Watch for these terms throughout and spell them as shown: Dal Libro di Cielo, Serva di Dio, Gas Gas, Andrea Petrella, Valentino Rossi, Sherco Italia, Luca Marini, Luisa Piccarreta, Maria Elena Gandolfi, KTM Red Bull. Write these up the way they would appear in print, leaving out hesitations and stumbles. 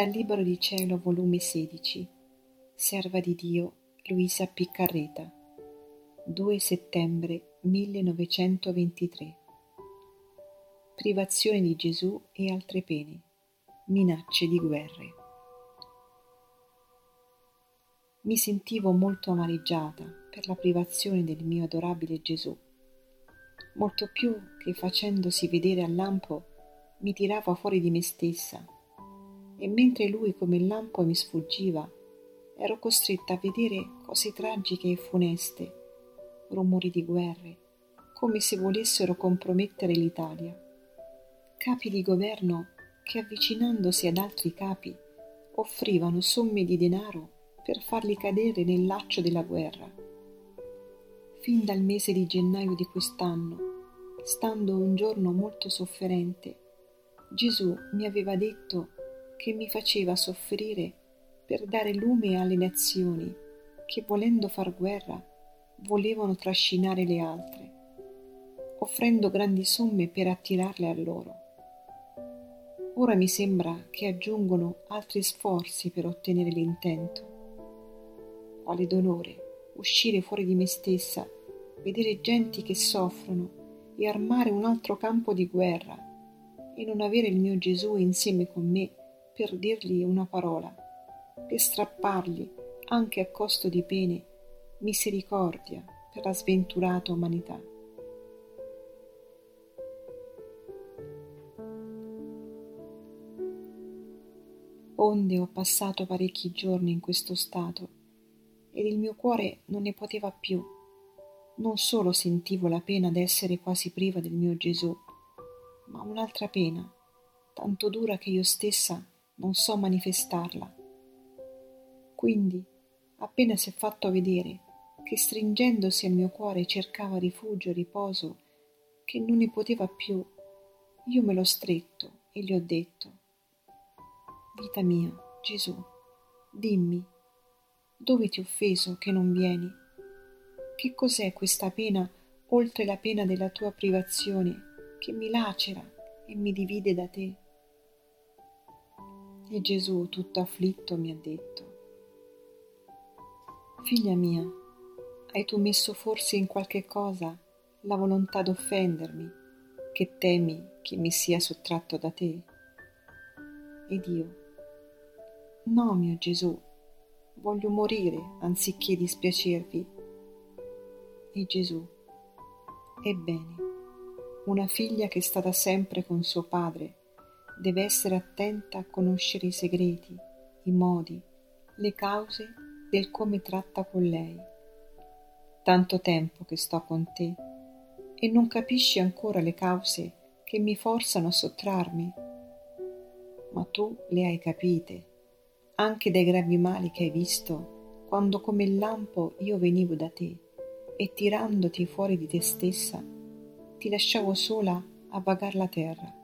Dal Libro di Cielo, volume 16, Serva di Dio, Luisa Piccarreta, 2 settembre 1923. Privazione di Gesù e altre pene, minacce di guerre. Mi sentivo molto amareggiata per la privazione del mio adorabile Gesù, molto più che facendosi vedere al lampo mi tirava fuori di me stessa, e mentre lui come il lampo mi sfuggiva, ero costretta a vedere cose tragiche e funeste, rumori di guerre, come se volessero compromettere l'Italia, capi di governo che avvicinandosi ad altri capi offrivano somme di denaro per farli cadere nel laccio della guerra. Fin dal mese di gennaio di quest'anno, stando un giorno molto sofferente, Gesù mi aveva detto che mi faceva soffrire per dare lume alle nazioni che, volendo far guerra, volevano trascinare le altre, offrendo grandi somme per attirarle a loro. Ora mi sembra che aggiungono altri sforzi per ottenere l'intento. Quale dolore uscire fuori di me stessa, vedere genti che soffrono e armare un altro campo di guerra, e non avere il mio Gesù insieme con me per dirgli una parola, per strappargli, anche a costo di pene, misericordia per la sventurata umanità. Onde ho passato parecchi giorni in questo stato, ed il mio cuore non ne poteva più. Non solo sentivo la pena d'essere quasi priva del mio Gesù, ma un'altra pena, tanto dura che io stessa non so manifestarla. Quindi, appena si è fatto vedere che stringendosi al mio cuore cercava rifugio e riposo, che non ne poteva più, io me l'ho stretto e gli ho detto: «Vita mia, Gesù, dimmi, dove ti ho offeso che non vieni? Che cos'è questa pena oltre la pena della tua privazione che mi lacera e mi divide da te?» E Gesù, tutto afflitto, mi ha detto: «Figlia mia, hai tu messo forse in qualche cosa la volontà d'offendermi, che temi che mi sia sottratto da te?» Ed io: «No, mio Gesù, voglio morire anziché dispiacervi». E Gesù: «Ebbene, una figlia che è stata sempre con suo padre deve essere attenta a conoscere i segreti, i modi, le cause del come tratta con lei. Tanto tempo che sto con te e non capisci ancora le cause che mi forzano a sottrarmi, ma tu le hai capite, anche dai gravi mali che hai visto quando come il lampo io venivo da te e tirandoti fuori di te stessa ti lasciavo sola a vagar la terra.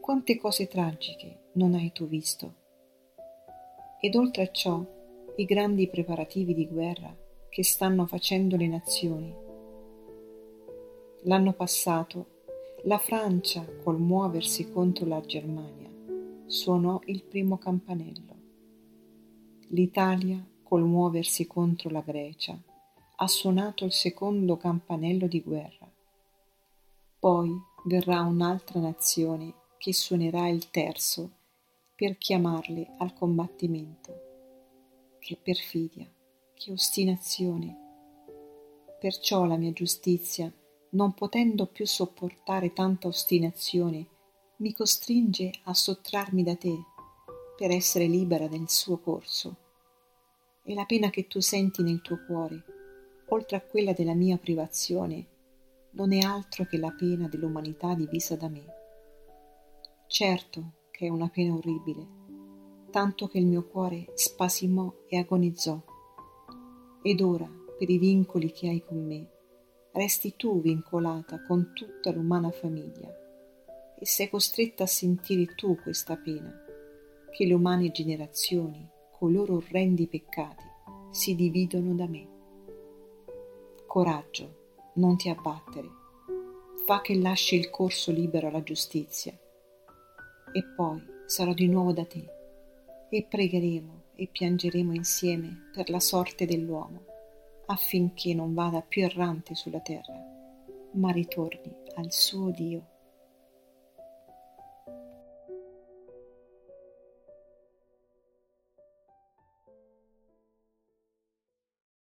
Quante cose tragiche non hai tu visto?» Ed oltre a ciò, i grandi preparativi di guerra che stanno facendo le nazioni. L'anno passato, la Francia, col muoversi contro la Germania, suonò il primo campanello. L'Italia, col muoversi contro la Grecia, ha suonato il secondo campanello di guerra. Poi verrà un'altra nazione che suonerà il terzo per chiamarle al combattimento. Che perfidia, che ostinazione! Perciò la mia giustizia, non potendo più sopportare tanta ostinazione, mi costringe a sottrarmi da te per essere libera del suo corso. E la pena che tu senti nel tuo cuore, oltre a quella della mia privazione, non è altro che la pena dell'umanità divisa da me. Certo che è una pena orribile, tanto che il mio cuore spasimò e agonizzò. Ed ora, per i vincoli che hai con me, resti tu vincolata con tutta l'umana famiglia e sei costretta a sentire tu questa pena, che le umane generazioni, coi loro orrendi peccati, si dividono da me. Coraggio, non ti abbattere, fa che lasci il corso libero alla giustizia, e poi sarò di nuovo da te, e pregheremo e piangeremo insieme per la sorte dell'uomo, affinché non vada più errante sulla terra, ma ritorni al suo Dio.